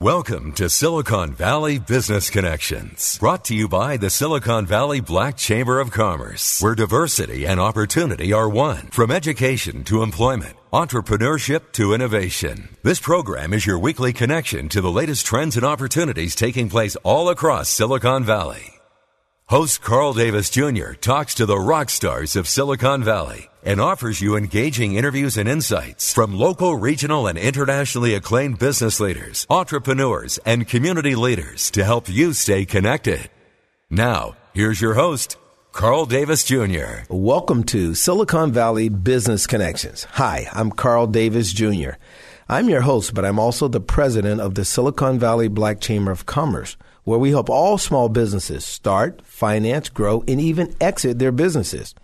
Welcome to Silicon Valley Business Connections, brought to you by the Silicon Valley Black Chamber of Commerce, where diversity and opportunity are one. From education to employment, entrepreneurship to innovation. This program is your weekly connection to the latest trends and opportunities taking place all across Silicon Valley. Host Carl Davis Jr. talks to the rock stars of Silicon Valley and offers you engaging interviews and insights from local, regional, and internationally acclaimed business leaders, entrepreneurs, and community leaders to help you stay connected. Now, here's your host, Carl Davis Jr. Welcome to Silicon Valley Business Connections. Hi, I'm Carl Davis Jr. I'm your host, but I'm also the president of the Silicon Valley Black Chamber of Commerce, where we help all small businesses start, finance, grow, and even exit their businesses.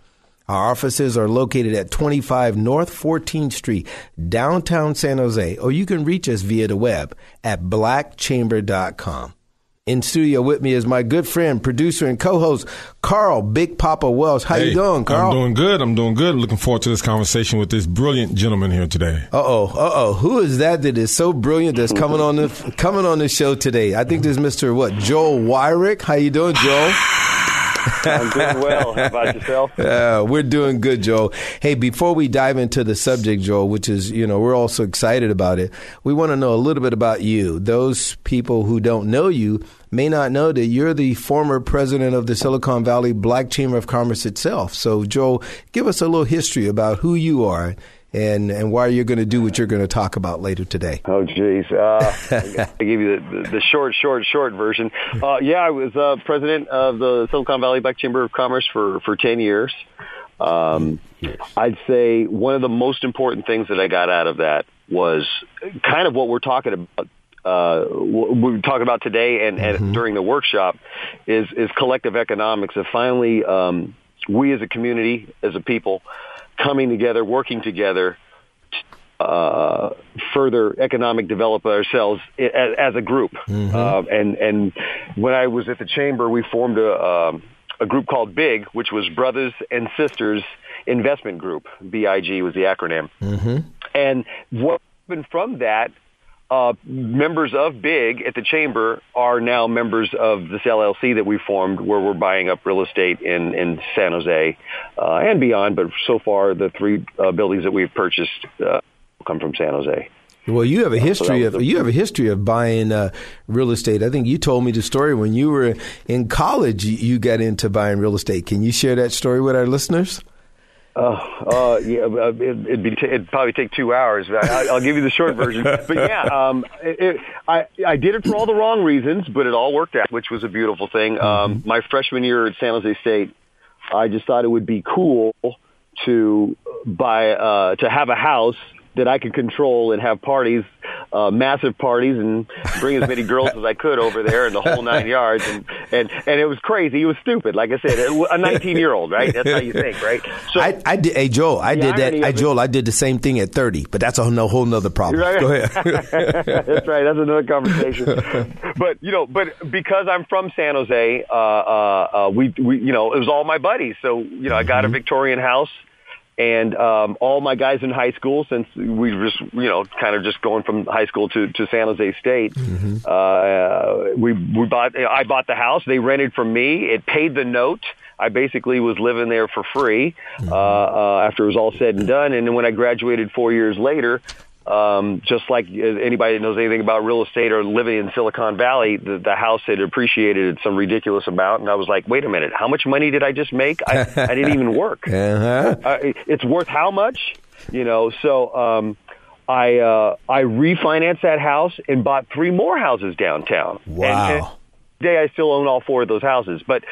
Our offices are located at 25 North 14th Street, downtown San Jose, or you can reach us via the web at blackchamber.com. In studio with me is my good friend, producer, and co-host, Carl Big Papa Welsh. How you doing, Carl? I'm doing good. Looking forward to this conversation with this brilliant gentleman here today. Who is that is so brilliant that's coming on the show today? I think this is Mr. Joel Wyrick. How you doing, Joel? I'm doing well. How about yourself? We're doing good, Joel. Hey, before we dive into the subject, Joel, which is, we're all so excited about it, we want to know a little bit about you. Those people who don't know you may not know that you're the former president of the Silicon Valley Black Chamber of Commerce itself. So, Joel, give us a little history about who you are and why you're going to do what you're going to talk about later today. Oh, geez. I'll give you the short version. I was president of the Silicon Valley Black Chamber of Commerce for 10 years. I'd say one of the most important things that I got out of that was kind of what we're talking about. Today and during the workshop is collective economics, and finally we as a community, as a people, coming together, working together to further economic develop ourselves as a group. And when I was at the chamber, we formed a group called BIG, which was Brothers and Sisters Investment Group. BIG was the acronym. And what happened from that, members of BIG at the chamber are now members of this LLC that we formed, where we're buying up real estate in San Jose and beyond. But so far, the three buildings that we've purchased come from San Jose. Well, you have a history of buying real estate. I think you told me the story when you were in college. You got into buying real estate. Can you share that story with our listeners? It'd probably take 2 hours. I'll give you the short version. But I did it for all the wrong reasons, but it all worked out, which was a beautiful thing. My freshman year at San Jose State, I just thought it would be cool to buy, to have a house that I could control and have parties, massive parties, and bring as many girls as I could over there and the whole nine yards. And it was crazy. It was stupid. Like I said, a 19-year-old, right? That's how you think, right? So I did. Hey, Joel, I did the same thing at 30, but that's a whole nother problem. Right? Go ahead. That's right. That's another conversation. But because I'm from San Jose, we it was all my buddies. So I got a Victorian house. And all my guys in high school, since we were just, kind of just going from high school to San Jose State, I bought the house. They rented from me. It paid the note. I basically was living there for free after it was all said and done. And then when I graduated 4 years later, just like anybody that knows anything about real estate or living in Silicon Valley, the house had appreciated some ridiculous amount. And I was like, wait a minute, how much money did I just make? I didn't even work. It's worth how much? So I refinanced that house and bought three more houses downtown. Wow. And today I still own all four of those houses. But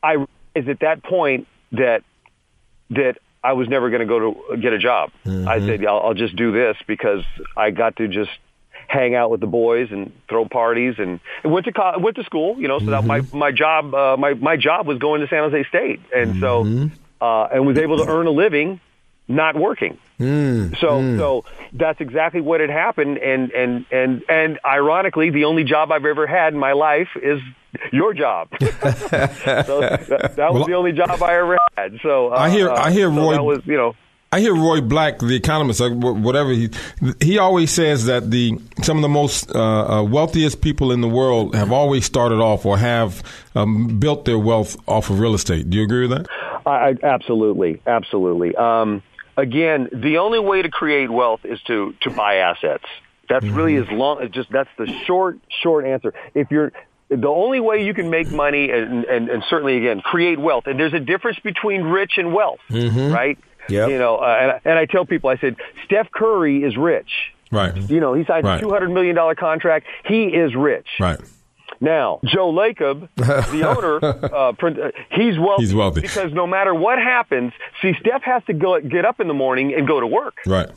I realized at that point that I was never going to go to get a job. I said, I'll just do this because I got to just hang out with the boys and throw parties, and went to school, you know, so that my job was going to San Jose State, and so was able to earn a living not working. So that's exactly what had happened, and ironically, the only job I've ever had in my life is your job. So that was the only job I ever had. So I hear so Roy, that was, you know, I hear Roy Black, the economist, whatever he always says that some of the most wealthiest people in the world have always started off or have built their wealth off of real estate. Do you agree with that? Absolutely. Again, the only way to create wealth is to buy assets. That's really that's the short answer. If you're the only way you can make money and certainly again create wealth. And there's a difference between rich and wealth, right? Yep. You know, and I tell people, I said, Steph Curry is rich. Right. You know, he signed a $200 million contract. He is rich. Right. Now, Joe Lacob, the owner, he's wealthy because no matter what happens, Steph has to get up in the morning and go to work. Right.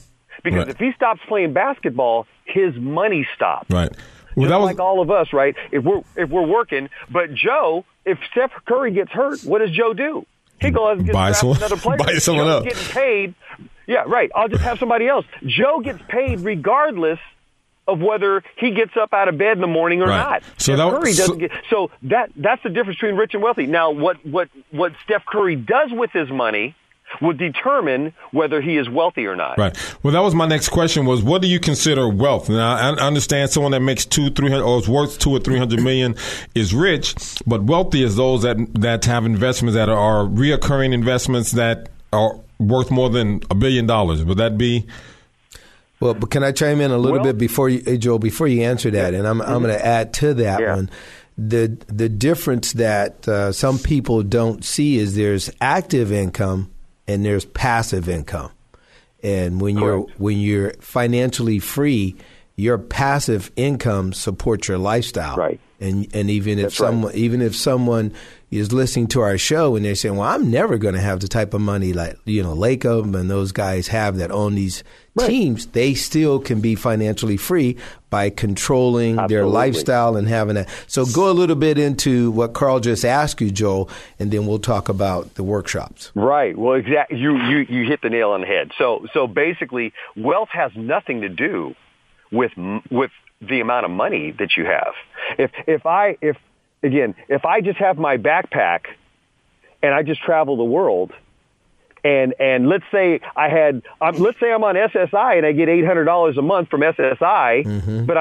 Because if he stops playing basketball, his money stops. Right. Well, like all of us, right? If we're working, but Joe, if Steph Curry gets hurt, what does Joe do? He goes and gets another player. Buy someone up. Getting paid. Yeah, right. I'll just have somebody else. Joe gets paid regardless of whether he gets up out of bed in the morning or not. So Curry doesn't get. So that's the difference between rich and wealthy. Now, what Steph Curry does with his money will determine whether he is wealthy or not. Right. Well, that was my next question was, what do you consider wealth? Now, I understand someone that makes is worth $200 or $300 million is rich, but wealthy is those that have investments that are reoccurring investments that are worth more than $1 billion. Would that be? Well, but can I chime in a little bit before you, Joel, before you answer that? And I'm going to add to that one. The difference that some people don't see is there's active income and there's passive income. And when you're financially free, your passive income supports your lifestyle. Right. And even if someone is listening to our show and they're saying, well, I'm never going to have the type of money like, you know, Lacob and those guys have that own these teams, they still can be financially free by controlling their lifestyle and having that. So go a little bit into what Carl just asked you, Joel, and then we'll talk about the workshops. Right. Well, exactly. You hit the nail on the head. So basically, wealth has nothing to do with the amount of money that you have. If I just have my backpack and I just travel the world, and let's say I'm on SSI and I get $800 a month from SSI, but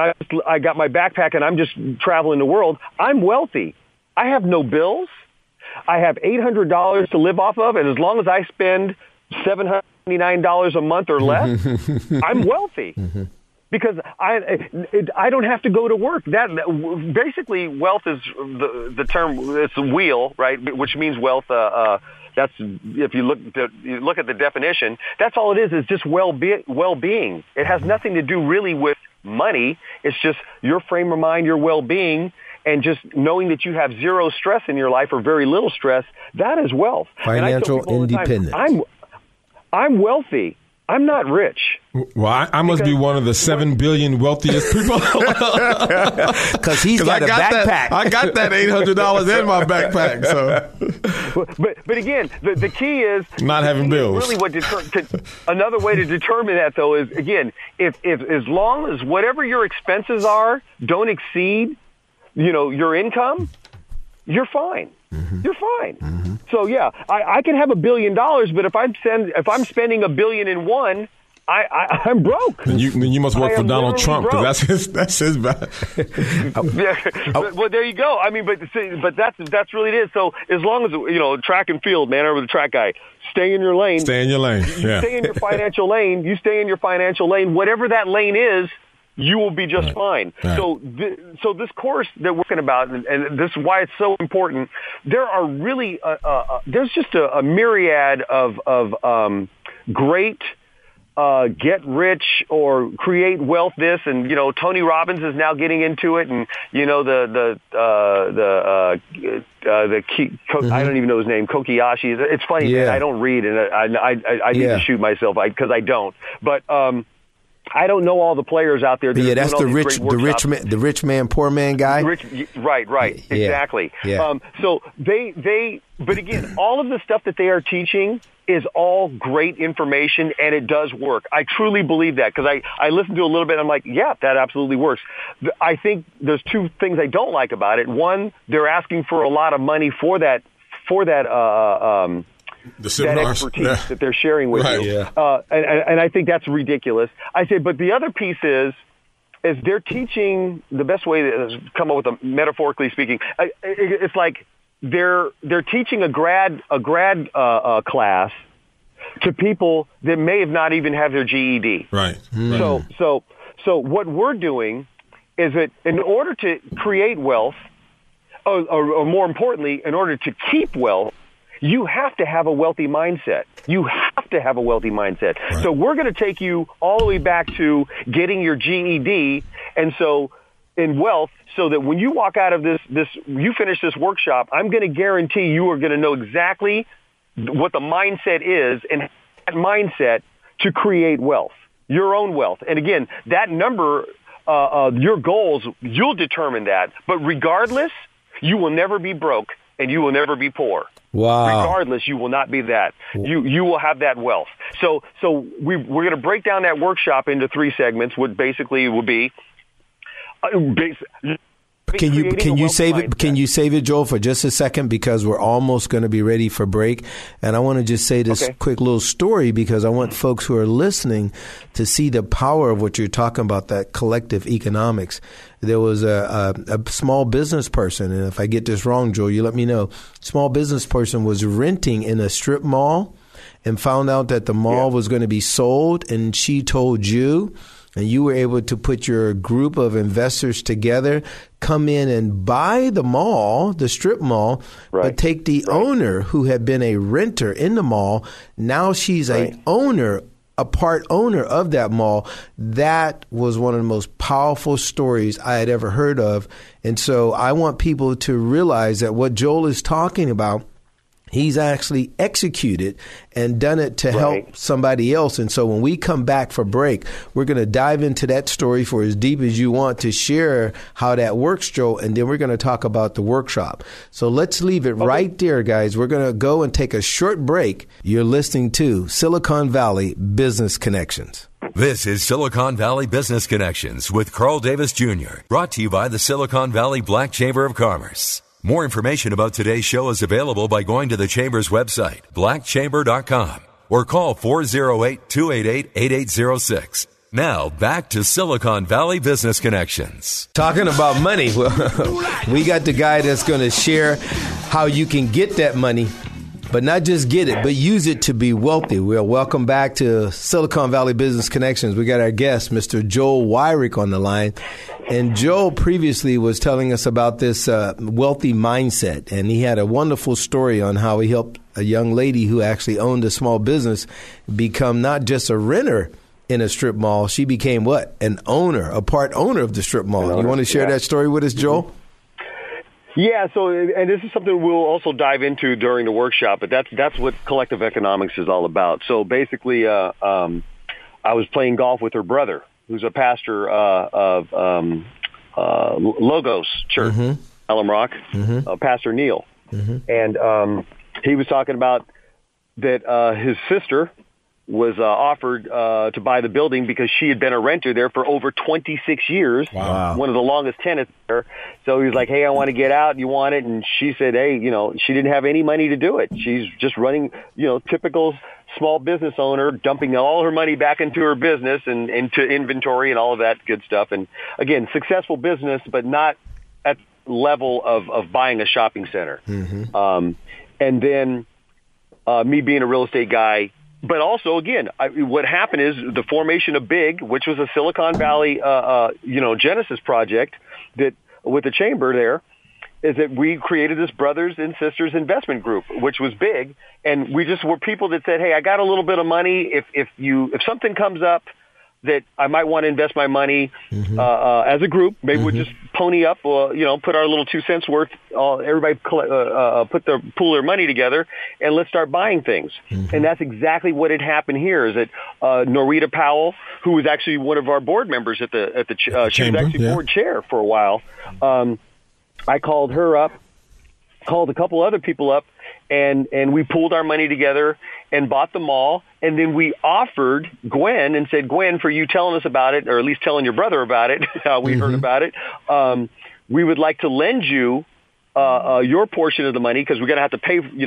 I got my backpack and I'm just traveling the world, I'm wealthy. I have no bills. I have $800 to live off of, and as long as I spend $799 a month or less, I'm wealthy. Because I don't have to go to work. That basically, wealth is the term. It's a wheel, right? Which means wealth. That's if you look at the definition. That's all it is. It's just well-being. It has nothing to do really with money. It's just your frame of mind, your well-being, and just knowing that you have zero stress in your life or very little stress. That is wealth. Financial independence. I'm wealthy. I'm not rich. Well, I must be one of the 7 billion wealthiest people. Because I got a backpack. I got that $800 in my backpack. So, but again, the key is not having bills. Really, another way to determine that though is again, if as long as whatever your expenses are don't exceed, you know, your income, you're fine. You're fine. So yeah, I can have $1 billion, but if I'm spending $1.1 billion, I'm broke. Then you must work for Donald Trump, because that's his bad. Well, there you go. I mean, but that's really it is. So as long as, you know, track and field, man, I'm the track guy. Stay in your lane. Stay in your lane. Stay in your financial lane. You stay in your financial lane. Whatever that lane is, you will be just fine. Right. So this course that we're talking about, and this is why it's so important. There are really there's just a myriad of great get rich or create wealth. This, and you know, Tony Robbins is now getting into it, and you know I don't even know his name, Kokiyashi. It's funny, man, I don't read, and I need to shoot myself because I don't. But I don't know all the players out there. Yeah, that's the rich man, poor man guy. Right, yeah, exactly. Yeah. So they, but again, all of the stuff that they are teaching is all great information, and it does work. I truly believe that, because I listened to a little bit, and I'm like, yeah, that absolutely works. I think there's two things I don't like about it. One, they're asking for a lot of money for that that expertise that they're sharing with you. Yeah. And I think that's ridiculous. I say, but the other piece is they're teaching, the best way to come up with a, metaphorically speaking, it's like they're teaching a grad class to people that may have not even have their GED. Right. Mm. So what we're doing is that in order to create wealth, or more importantly, in order to keep wealth, you have to have a wealthy mindset. Right. So we're going to take you all the way back to getting your GED, and so in wealth, so that when you walk out of this, you finish this workshop, I'm going to guarantee you are going to know exactly what the mindset is, and that mindset to create wealth, your own wealth. And again, that number, your goals, you'll determine that. But regardless, you will never be broke, and you will never be poor. Wow. Regardless, you will not be that. You will have that wealth. So we're going to break down that workshop into three segments, which basically would be. Can you save it, Joel, for just a second, because we're almost going to be ready for break, and I want to just say this quick little story, because I want folks who are listening to see the power of what you're talking about, that collective economics. There was a small business person, and if I get this wrong, Joel, you let me know. Small business person was renting in a strip mall and found out that the mall was going to be sold, and she told you. And you were able to put your group of investors together, come in and buy the mall, the strip mall, but take the owner who had been a renter in the mall. Now she's a owner, a part owner of that mall. That was one of the most powerful stories I had ever heard of. And so I want people to realize that what Joel is talking about, he's actually executed and done it to help somebody else. And so when we come back for break, we're going to dive into that story for as deep as you want to share how that works, Joel. And then we're going to talk about the workshop. So let's leave it right there, guys. We're going to go and take a short break. You're listening to Silicon Valley Business Connections. This is Silicon Valley Business Connections with Carl Davis, Jr., brought to you by the Silicon Valley Black Chamber of Commerce. More information about today's show is available by going to the Chamber's website, blackchamber.com, or call 408-288-8806. Now, back to Silicon Valley Business Connections. Talking about money, we got the guy that's going to share how you can get that money, but not just get it, but use it to be wealthy. Well, welcome back to Silicon Valley Business Connections. We got our guest, Mr. Joel Wyrick, on the line. And Joel previously was telling us about this wealthy mindset. And he had a wonderful story on how he helped a young lady who actually owned a small business become not just a renter in a strip mall. She became what? An owner, a part owner of the strip mall. You want to share that story with us, Joel? Mm-hmm. Yeah, so, and this is something we'll also dive into during the workshop, but that's what collective economics is all about. So basically, I was playing golf with her brother, who's a pastor of Logos Church, Alam Rock, Pastor Neil. And he was talking about that his sister was offered to buy the building because she had been a renter there for over 26 years, one of the longest tenants there. So he was like, hey, I want to get out. You want it? And she said, hey, you know, she didn't have any money to do it. She's just running, you know, typical small business owner, dumping all her money back into her business and into inventory and all of that good stuff. And again, successful business, but not at level of buying a shopping center. And then me being a real estate guy, but also, again, what happened is the formation of BIG, which was a Silicon Valley, Genesis project that with the chamber there, is that we created this brothers and sisters investment group, which was BIG, and we just were people that said, "Hey, I got a little bit of money. If something comes up, that I might want to invest my money as a group. Maybe we'll just pony up, put our little 2 cents worth. Everybody put their pool of money together, and let's start buying things. And that's exactly what had happened here. Is that Norita Powell, who was actually one of our board members at the she was actually board chair for a while. I called her up, called a couple other people up, and we pooled our money together and bought the mall. And then we offered Gwen and said, Gwen, for you telling us about it, or at least telling your brother about it, we heard about it, we would like to lend you your portion of the money, because we're going to have to pay, we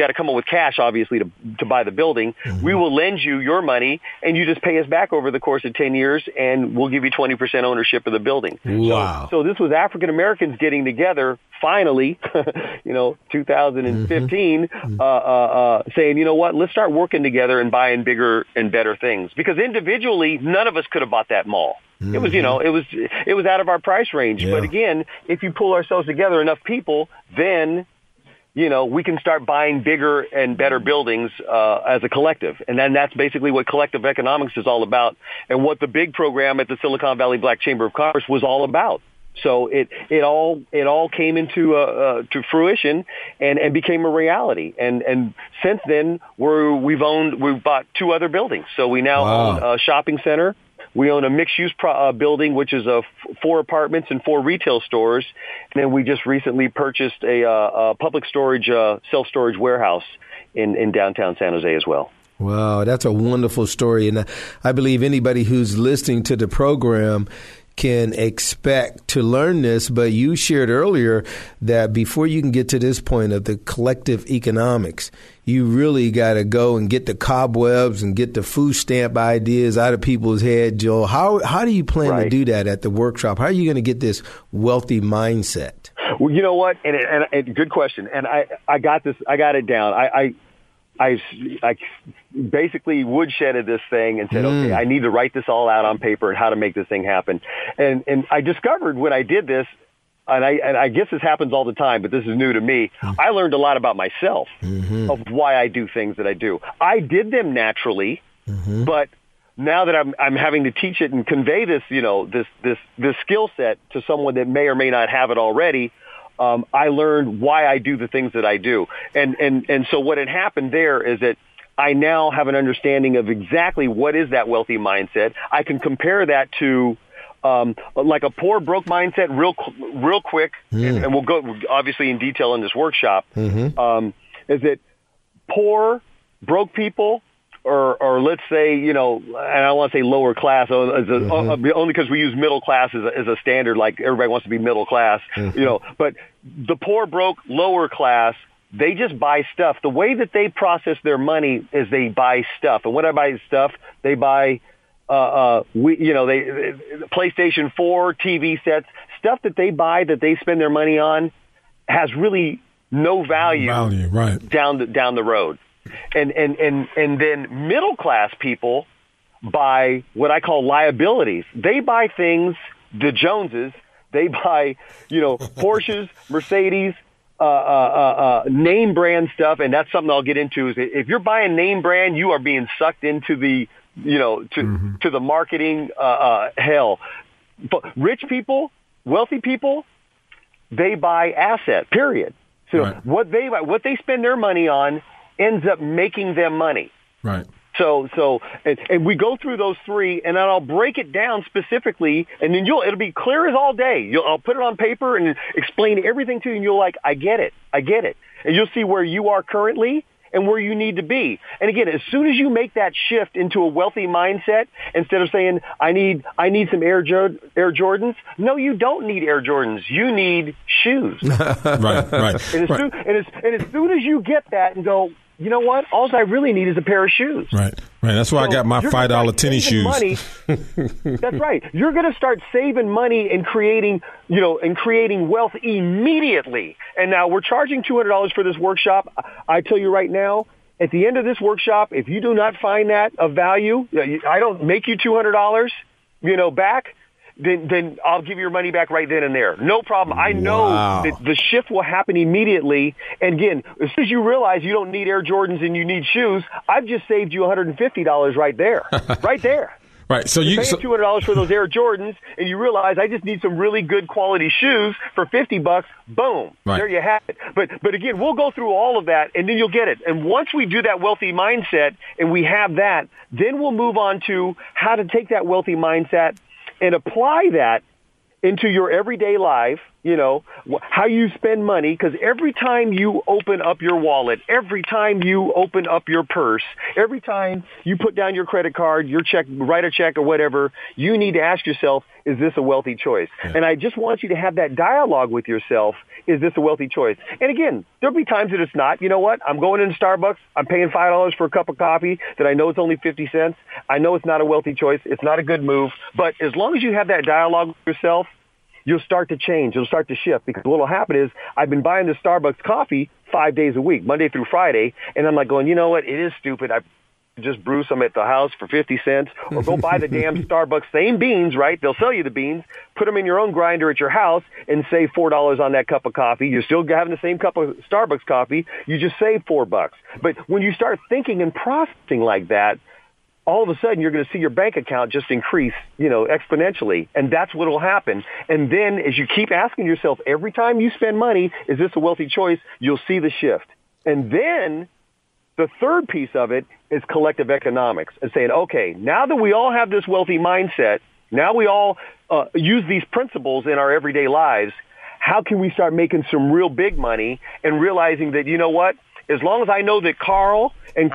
got to come up with cash, obviously, to buy the building. We will lend you your money, and you just pay us back over the course of 10 years, and we'll give you 20% ownership of the building. Wow. So this was African Americans getting together, finally, 2015, saying, you know what, let's start working together and buying bigger and better things. Because individually, none of us could have bought that mall. It was, it was out of our price range. Yeah. But again, if you pull ourselves together, enough people, then, we can start buying bigger and better buildings as a collective. And then that's basically what collective economics is all about, and what the BIG program at the Silicon Valley Black Chamber of Commerce was all about. So it all came into to fruition and became a reality. And since then, we've bought two other buildings. So we now own a shopping center. We own a mixed-use building, which is four apartments and four retail stores. And then we just recently purchased a public storage, self-storage warehouse in downtown San Jose as well. Wow, that's a wonderful story. And I believe anybody who's listening to the program can expect to learn this. But you shared earlier that before you can get to this point of the collective economics, you really got to go and get the cobwebs and get the food stamp ideas out of people's head, Joel. How do you plan to do that at the workshop? How are you going to get this wealthy mindset? Well, you know what? And good question. And I got this. I got it down. I basically woodshedded this thing and said, okay, I need to write this all out on paper and how to make this thing happen. And I discovered when I did this, and I guess this happens all the time, but this is new to me, I learned a lot about myself of why I do things that I do. I did them naturally, but now that I'm having to teach it and convey this, this skill set to someone that may or may not have it already, I learned why I do the things that I do. And so what had happened there is that I now have an understanding of exactly what is that wealthy mindset. I can compare that to like a poor, broke mindset real quick, and we'll go obviously in detail in this workshop, is that poor, broke people, or let's say, and I don't want to say lower class, only because we use middle class as a standard, like everybody wants to be middle class, but the poor, broke, lower class, they just buy stuff. The way that they process their money is they buy stuff. And when I buy stuff, they buy, PlayStation 4, TV sets, stuff that they buy that they spend their money on has really no value down the road. And then middle class people buy what I call liabilities. They buy things, the Joneses. They buy, Porsches, Mercedes, name brand stuff, and that's something I'll get into. Is if you're buying name brand, you are being sucked into the, to the marketing hell. But rich people, wealthy people, they buy asset. Period. So what they spend their money on ends up making them money. Right. So, and we go through those three, and then I'll break it down specifically, and then it'll be clear as all day. I'll put it on paper and explain everything to you, and you'll like, I get it. And you'll see where you are currently and where you need to be. And again, as soon as you make that shift into a wealthy mindset, instead of saying, I need some Air Jordans. No, you don't need Air Jordans. You need shoes. Right. And as soon as you get that and go, you know what? All I really need is a pair of shoes. Right. That's why I got my $5 tennis shoes. That's right. You're going to start saving money and creating wealth immediately. And now we're charging $200 for this workshop. I tell you right now, at the end of this workshop, if you do not find that of value, I don't make you $200, back. Then I'll give your money back right then and there. No problem. I know that the shift will happen immediately. And again, as soon as you realize you don't need Air Jordans and you need shoes, I've just saved you $150 right there. Right. So you're paying $200 for those Air Jordans, and you realize I just need some really good quality shoes for $50. Boom. Right. There you have it. But again, we'll go through all of that, and then you'll get it. And once we do that wealthy mindset, and we have that, then we'll move on to how to take that wealthy mindset and apply that into your everyday life, you know, how you spend money, because every time you open up your wallet, every time you open up your purse, every time you put down your credit card, your check, write a check or whatever, you need to ask yourself, is this a wealthy choice? Yeah. And I just want you to have that dialogue with yourself. Is this a wealthy choice? And again, there'll be times that it's not. You know what? I'm going into Starbucks. I'm paying $5 for a cup of coffee that I know it's only 50 cents. I know it's not a wealthy choice. It's not a good move. But as long as you have that dialogue with yourself, you'll start to change. You'll start to shift, because what will happen is I've been buying the Starbucks coffee 5 days a week, Monday through Friday, and I'm like going, you know what? It is stupid. I just brew some at the house for 50 cents or go buy the damn Starbucks, same beans, right? They'll sell you the beans, put them in your own grinder at your house and save $4 on that cup of coffee. You're still having the same cup of Starbucks coffee. You just save $4. But when you start thinking and processing like that, all of a sudden you're going to see your bank account just increase, you know, exponentially. And that's what will happen. And then as you keep asking yourself every time you spend money, is this a wealthy choice? You'll see the shift. And then the third piece of it is collective economics and saying, okay, now that we all have this wealthy mindset, now we all use these principles in our everyday lives, how can we start making some real big money and realizing that, you know what, as long as I know that Carl and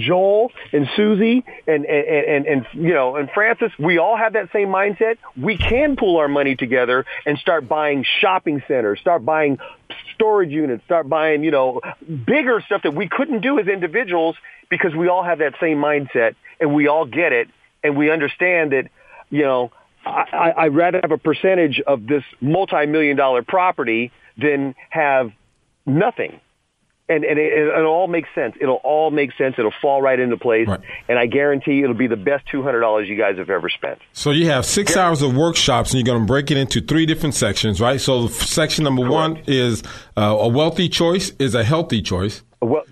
Joel and Susie and you know, and Francis, we all have that same mindset, we can pool our money together and start buying shopping centers, start buying storage units, start buying, you know, bigger stuff that we couldn't do as individuals, because we all have that same mindset and we all get it and we understand that, you know, I'd rather have a percentage of this multi-million-dollar property than have nothing. And it all makes sense. It'll all make sense. It'll fall right into place. Right. And I guarantee it'll be the best $200 you guys have ever spent. So you have 6 hours of workshops, and you're going to break it into three different sections, right? So section number one is a wealthy choice is a healthy choice. Well,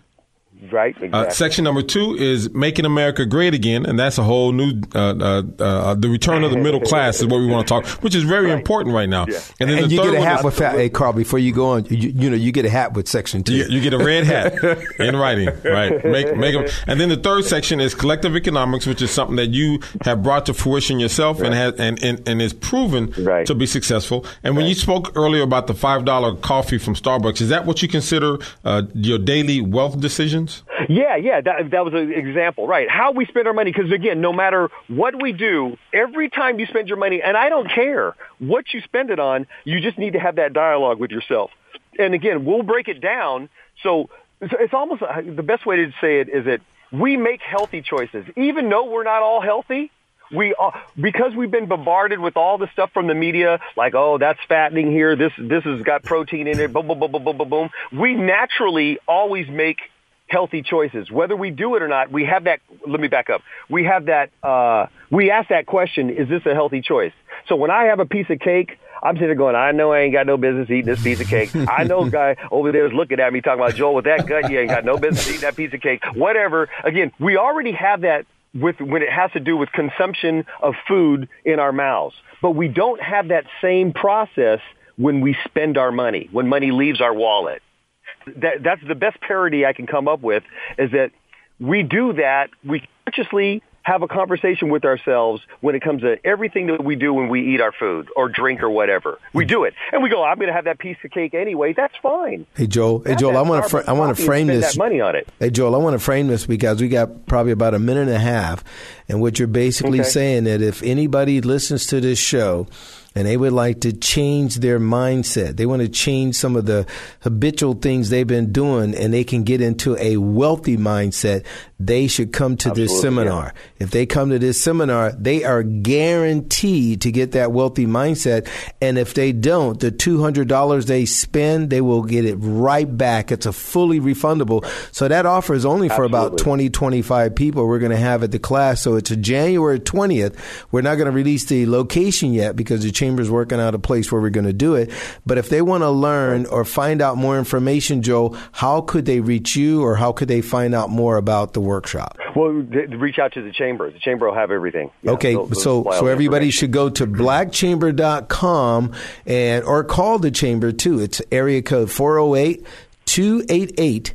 right, exactly. Section number two is making America great again, and that's a whole new the return of the middle class is what we want to talk, which is very important right now. Yeah. And then you get a hat with hey Carl, before you go on, you know, you get a hat with section two. You get a red hat in writing, right? Make them. And then the third section is collective economics, which is something that you have brought to fruition yourself, right, and has and is proven to be successful. And when you spoke earlier about the $5 coffee from Starbucks, is that what you consider your daily wealth decisions? Yeah, that was an example, right? How we spend our money, because again, no matter what we do, every time you spend your money, and I don't care what you spend it on, you just need to have that dialogue with yourself. And again, we'll break it down. So it's almost the best way to say it is that we make healthy choices, even though we're not all healthy. We are, because we've been bombarded with all the stuff from the media, like, oh, that's fattening here, this has got protein in it, boom, boom, boom, boom, boom, boom, boom. We naturally always make healthy choices. Whether we do it or not, we have that, let me back up. We have that, we ask that question, is this a healthy choice? So when I have a piece of cake, I'm sitting there going, I know I ain't got no business eating this piece of cake. I know a guy over there is looking at me talking about, Joel, with that gut, you ain't got no business eating that piece of cake. Whatever. Again, we already have that with when it has to do with consumption of food in our mouths. But we don't have that same process when we spend our money, when money leaves our wallet. That's the best parody I can come up with, is that we do that. We consciously have a conversation with ourselves when it comes to everything that we do when we eat our food or drink or whatever. We do it. And we go, I'm going to have that piece of cake anyway. That's fine. Hey, Joel, I want to frame this. That money on it. Hey, Joel, I want to frame this because we got probably about a minute and a half. And what you're basically saying that if anybody listens to this show and they would like to change their mindset, they want to change some of the habitual things they've been doing, and they can get into a wealthy mindset, they should come to this seminar. Yeah. If they come to this seminar, they are guaranteed to get that wealthy mindset. And if they don't, the $200 they spend, they will get it right back. It's a fully refundable. So that offer is only for about 20, 25 people we're going to have at the class. So it's January 20th. We're not going to release the location yet because the Chamber's working out a place where we're going to do it. But if they want to learn or find out more information, Joel, how could they reach you, or how could they find out more about the workshop? Well, reach out to the Chamber. The Chamber will have everything. Yeah, okay, so everybody should go to blackchamber.com or call the Chamber, too. It's area code 408-288-8806.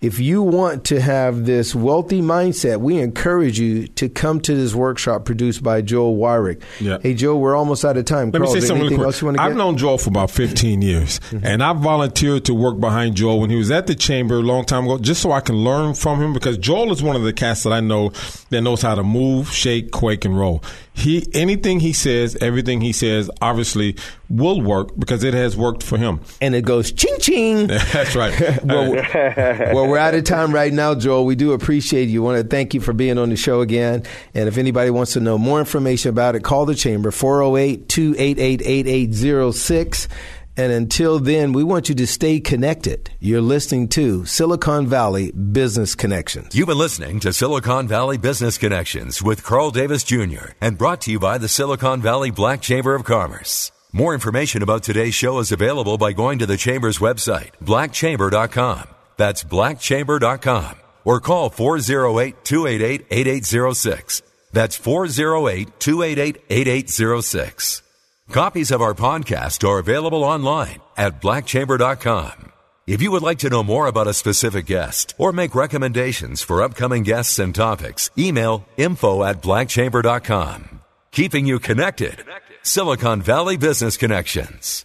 If you want to have this wealthy mindset, we encourage you to come to this workshop produced by Joel Wyrick. Yeah. Hey, Joel, we're almost out of time. Let Carl, me say something real quick. I've known Joel for about 15 years, and I volunteered to work behind Joel when he was at the Chamber a long time ago, just so I can learn from him, because Joel is one of the cats that I know that knows how to move, shake, quake, and roll. Anything he says, everything he says, obviously will work, because it has worked for him. And it goes ching ching. That's right. Well, we're out of time right now, Joel. We do appreciate you. I want to thank you for being on the show again. And if anybody wants to know more information about it, call the Chamber, 408-288-8806. And until then, we want you to stay connected. You're listening to Silicon Valley Business Connections. You've been listening to Silicon Valley Business Connections with Carl Davis Jr. and brought to you by the Silicon Valley Black Chamber of Commerce. More information about today's show is available by going to the Chamber's website, blackchamber.com. That's blackchamber.com. Or call 408-288-8806. That's 408-288-8806. Copies of our podcast are available online at blackchamber.com. If you would like to know more about a specific guest or make recommendations for upcoming guests and topics, email info@blackchamber.com. Keeping you connected, Silicon Valley Business Connections.